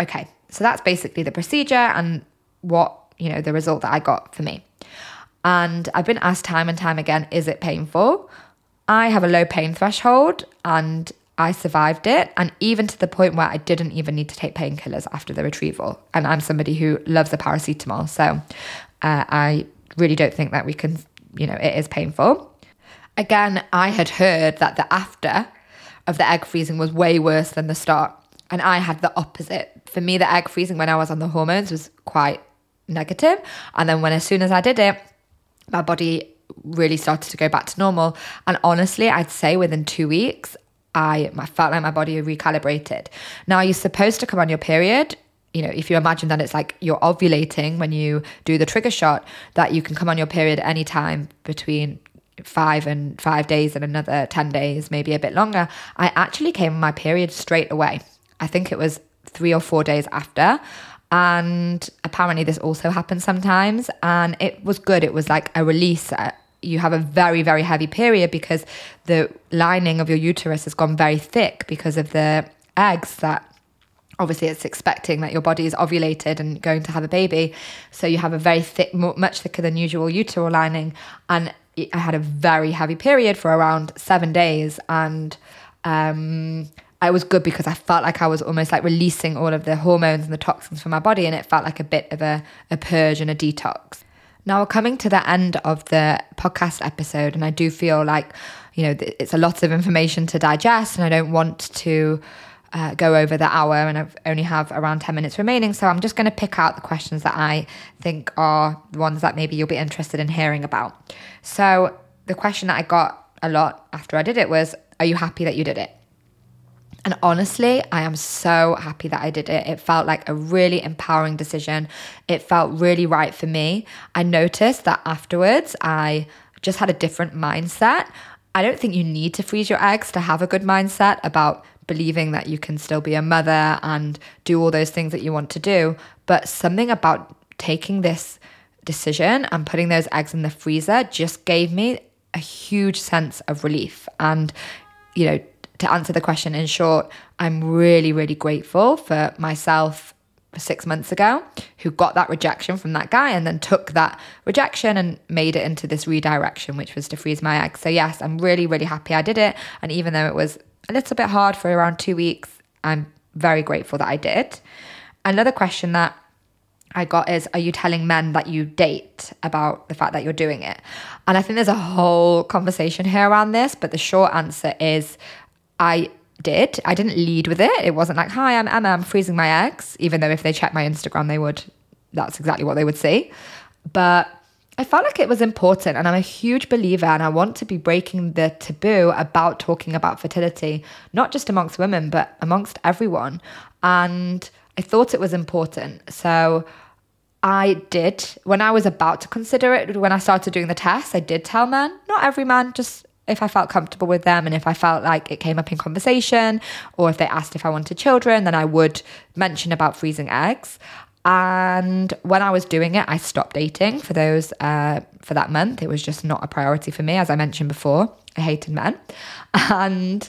Okay, so that's basically the procedure and what, the result that I got for me. And I've been asked time and time again, is it painful? I have a low pain threshold and I survived it. And even to the point where I didn't even need to take painkillers after the retrieval. And I'm somebody who loves a paracetamol. So I really don't think that we can, it is painful. Again, I had heard that the after of the egg freezing was way worse than the start. And I had the opposite. For me, the egg freezing when I was on the hormones was quite negative. And then as soon as I did it, my body really started to go back to normal. And honestly, I'd say within 2 weeks, I felt like my body recalibrated. Now, you're supposed to come on your period. If you imagine that it's like you're ovulating when you do the trigger shot, that you can come on your period any time between 5 days and another 10 days, maybe a bit longer. I actually came on my period straight away. I think it was 3 or 4 days after. And apparently this also happens sometimes. And it was good. It was like a release. You have a very, very heavy period because the lining of your uterus has gone very thick because of the eggs that obviously it's expecting that your body is ovulated and going to have a baby. So you have a very thick, much thicker than usual uterine lining. And I had a very heavy period for around 7 days. And it was good because I felt like I was almost like releasing all of the hormones and the toxins from my body, and it felt like a bit of a purge and a detox. Now we're coming to the end of the podcast episode, and I do feel like, you know, it's a lot of information to digest, and I don't want to go over the hour, and I only have around 10 minutes remaining. So I'm just going to pick out the questions that I think are the ones that maybe you'll be interested in hearing about. So the question that I got a lot after I did it was, are you happy that you did it? And honestly, I am so happy that I did it. It felt like a really empowering decision. It felt really right for me. I noticed that afterwards, I just had a different mindset. I don't think you need to freeze your eggs to have a good mindset about believing that you can still be a mother and do all those things that you want to do. But something about taking this decision and putting those eggs in the freezer just gave me a huge sense of relief. And, you know, to answer the question in short, I'm really, really grateful for myself 6 months ago who got that rejection from that guy and then took that rejection and made it into this redirection, which was to freeze my eggs. So yes, I'm really, really happy I did it. And even though it was a little bit hard for around 2 weeks, I'm very grateful that I did. Another question that I got is, are you telling men that you date about the fact that you're doing it? And I think there's a whole conversation here around this, but the short answer is I did. I didn't lead with it. It wasn't like, hi, I'm Emma, I'm freezing my eggs, even though if they checked my Instagram, they would, that's exactly what they would see. But I felt like it was important, and I'm a huge believer, and I want to be breaking the taboo about talking about fertility, not just amongst women, but amongst everyone. And I thought it was important. So I did, when I was about to consider it, when I started doing the tests, I did tell men, not every man, just if I felt comfortable with them and if I felt like it came up in conversation, or if they asked if I wanted children, then I would mention about freezing eggs. And when I was doing it, I stopped dating for those for that month. It was just not a priority for me. As I mentioned before, I hated men. And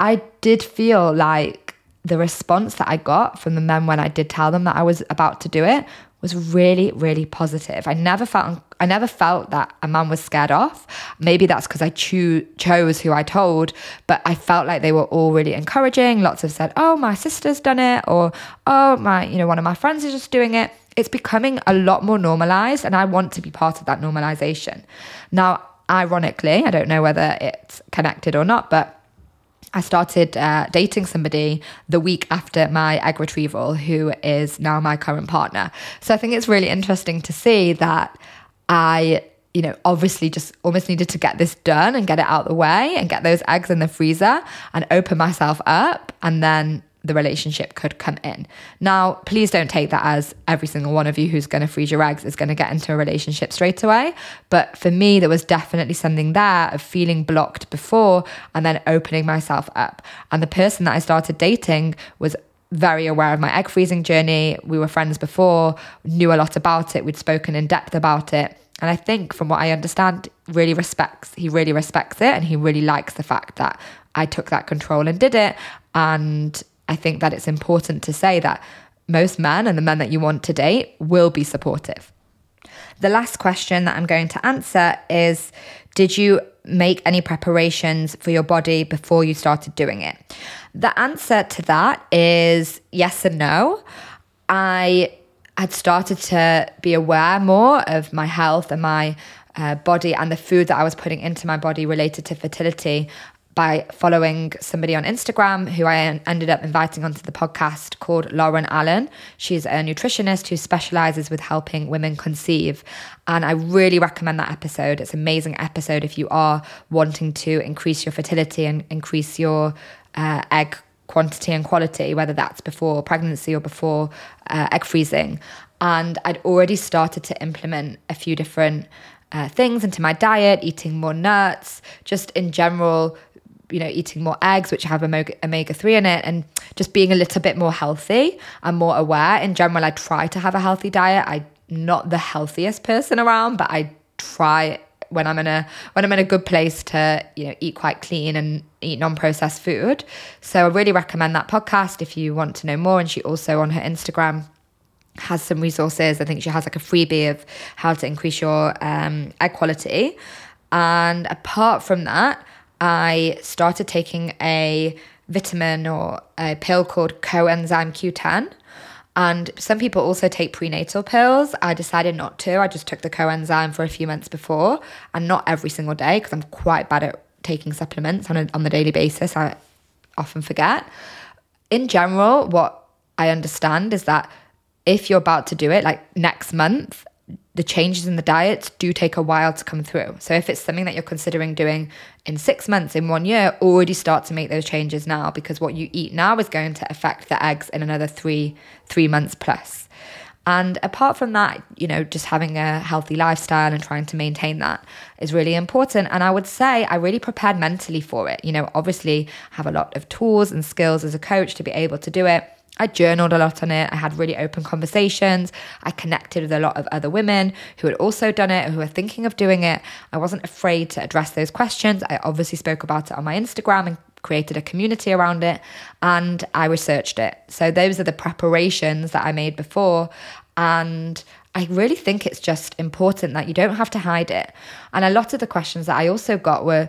I did feel like the response that I got from the men when I did tell them that I was about to do it was really, really positive. I never felt that a man was scared off. Maybe that's because I chose who I told, but I felt like they were all really encouraging. Lots of said, oh, my sister's done it, or oh, my, you know, one of my friends is just doing it. It's becoming a lot more normalized, and I want to be part of that normalization. Now, ironically, I don't know whether it's connected or not, but I started dating somebody the week after my egg retrieval, who is now my current partner. So I think it's really interesting to see that I, you know, obviously just almost needed to get this done and get it out of the way and get those eggs in the freezer and open myself up, and then the relationship could come in. Now, please don't take that as every single one of you who's going to freeze your eggs is going to get into a relationship straight away. But for me, there was definitely something there of feeling blocked before and then opening myself up. And the person that I started dating was very aware of my egg freezing journey. We were friends before, knew a lot about it. We'd spoken in depth about it. And I think from what I understand, he really respects it. And he really likes the fact that I took that control and did it. And I think that it's important to say that most men and the men that you want to date will be supportive. The last question that I'm going to answer is, did you make any preparations for your body before you started doing it? The answer to that is yes and no. I had started to be aware more of my health and my body and the food that I was putting into my body related to fertility by following somebody on Instagram who I ended up inviting onto the podcast, called Lauren Allen. She's a nutritionist who specializes with helping women conceive. And I really recommend that episode. It's an amazing episode if you are wanting to increase your fertility and increase your egg quantity and quality, whether that's before pregnancy or before egg freezing. And I'd already started to implement a few different things into my diet, eating more nuts, just in general, you know, eating more eggs, which have omega-3 in it, and just being a little bit more healthy and more aware. In general, I try to have a healthy diet. I'm not the healthiest person around, but I try when I'm in a good place to, you know, eat quite clean and eat non-processed food. So I really recommend that podcast if you want to know more. And she also on her Instagram has some resources. I think she has like a freebie of how to increase your egg quality. And apart from that, I started taking a vitamin or a pill called coenzyme Q10. And some people also take prenatal pills. I decided not to. I just took the coenzyme for a few months before, and not every single day, because I'm quite bad at taking supplements on the daily basis. I often forget. In general, what I understand is that if you're about to do it, like next month, the changes in the diets do take a while to come through. So if it's something that you're considering doing in 6 months, in 1 year, already start to make those changes now, because what you eat now is going to affect the eggs in another three months plus. And apart from that, you know, just having a healthy lifestyle and trying to maintain that is really important. And I would say I really prepared mentally for it. You know, obviously I have a lot of tools and skills as a coach to be able to do it. I journaled a lot on it. I had really open conversations. I connected with a lot of other women who had also done it, or who were thinking of doing it. I wasn't afraid to address those questions. I obviously spoke about it on my Instagram and created a community around it, and I researched it. So those are the preparations that I made before. And I really think it's just important that you don't have to hide it. And a lot of the questions that I also got were,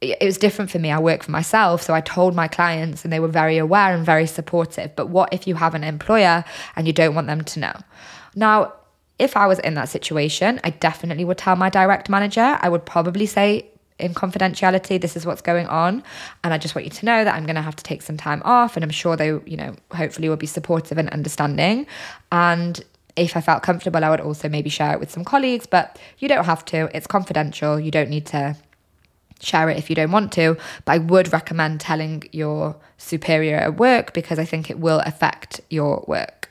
it was different for me. I work for myself, so I told my clients and they were very aware and very supportive. But what if you have an employer and you don't want them to know? Now, if I was in that situation, I definitely would tell my direct manager. I would probably say, in confidentiality, this is what's going on, and I just want you to know that I'm going to have to take some time off, and I'm sure they, you know, hopefully will be supportive and understanding. And if I felt comfortable, I would also maybe share it with some colleagues, but you don't have to. It's confidential. You don't need to share it if you don't want to, but I would recommend telling your superior at work, because I think it will affect your work.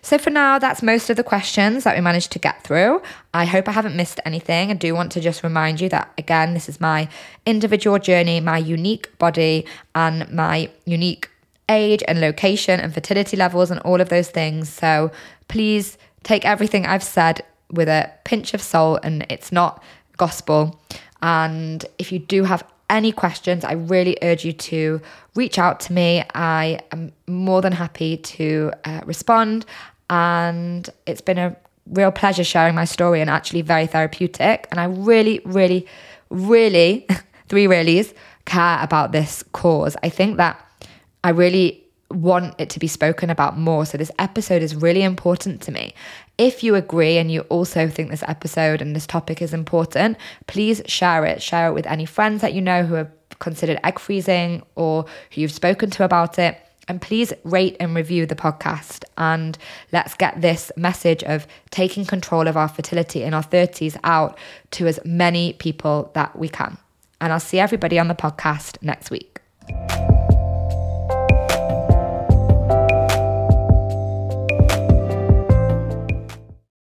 So for now, that's most of the questions that we managed to get through. I hope I haven't missed anything. I do want to just remind you that, again, this is my individual journey, my unique body and my unique age and location and fertility levels and all of those things. So please take everything I've said with a pinch of salt, and it's not gospel. And if you do have any questions, I really urge you to reach out to me. I am more than happy to respond. And it's been a real pleasure sharing my story, and actually very therapeutic. And I really, really, really, three reallys, care about this cause. I think that I really want it to be spoken about more. So this episode is really important to me. If you agree and you also think this episode and this topic is important, please share it. Share it with any friends that you know who have considered egg freezing or who you've spoken to about it. And please rate and review the podcast. And let's get this message of taking control of our fertility in our 30s out to as many people that we can. And I'll see everybody on the podcast next week.